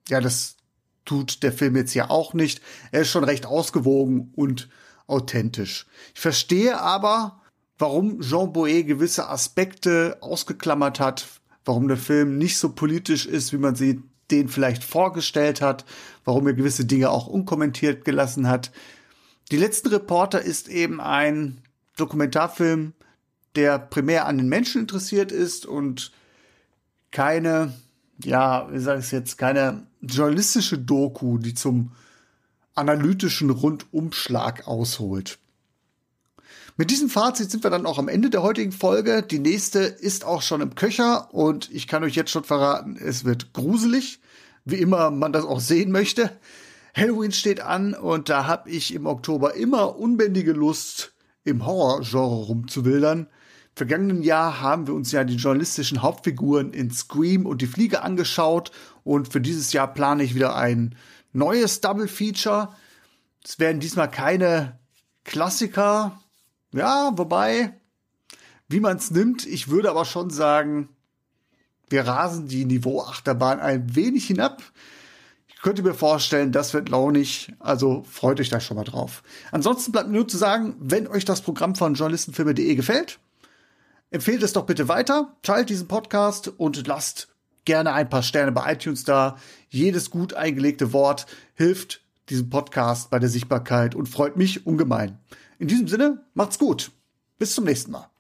ja, das tut der Film jetzt ja auch nicht. Er ist schon recht ausgewogen und authentisch. Ich verstehe aber, warum Jean Boué gewisse Aspekte ausgeklammert hat, warum der Film nicht so politisch ist, wie man sie den vielleicht vorgestellt hat, warum er gewisse Dinge auch unkommentiert gelassen hat. Die letzten Reporter ist eben ein Dokumentarfilm, der primär an den Menschen interessiert ist und keine, ja, wie sage ich es jetzt, keine journalistische Doku, die zum analytischen Rundumschlag ausholt. Mit diesem Fazit sind wir dann auch am Ende der heutigen Folge. Die nächste ist auch schon im Köcher und ich kann euch jetzt schon verraten, es wird gruselig, wie immer man das auch sehen möchte. Halloween steht an und da habe ich im Oktober immer unbändige Lust, im Horrorgenre rumzuwildern. Im vergangenen Jahr haben wir uns ja die journalistischen Hauptfiguren in Scream und Die Fliege angeschaut und für dieses Jahr plane ich wieder ein neues Double Feature. Es werden diesmal keine Klassiker, ja, wobei, wie man es nimmt, ich würde aber schon sagen, wir rasen die Niveau-Achterbahn ein wenig hinab. Ich könnte mir vorstellen, das wird launig, also freut euch da schon mal drauf. Ansonsten bleibt mir nur zu sagen, wenn euch das Programm von Journalistenfilme punkt de gefällt, empfehlt es doch bitte weiter, teilt diesen Podcast und lasst gerne ein paar Sterne bei iTunes da. Jedes gut eingelegte Wort hilft diesem Podcast bei der Sichtbarkeit und freut mich ungemein. In diesem Sinne, macht's gut. Bis zum nächsten Mal.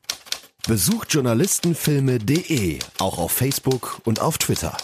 Besucht Journalistenfilme punkt de, auch auf Facebook und auf Twitter.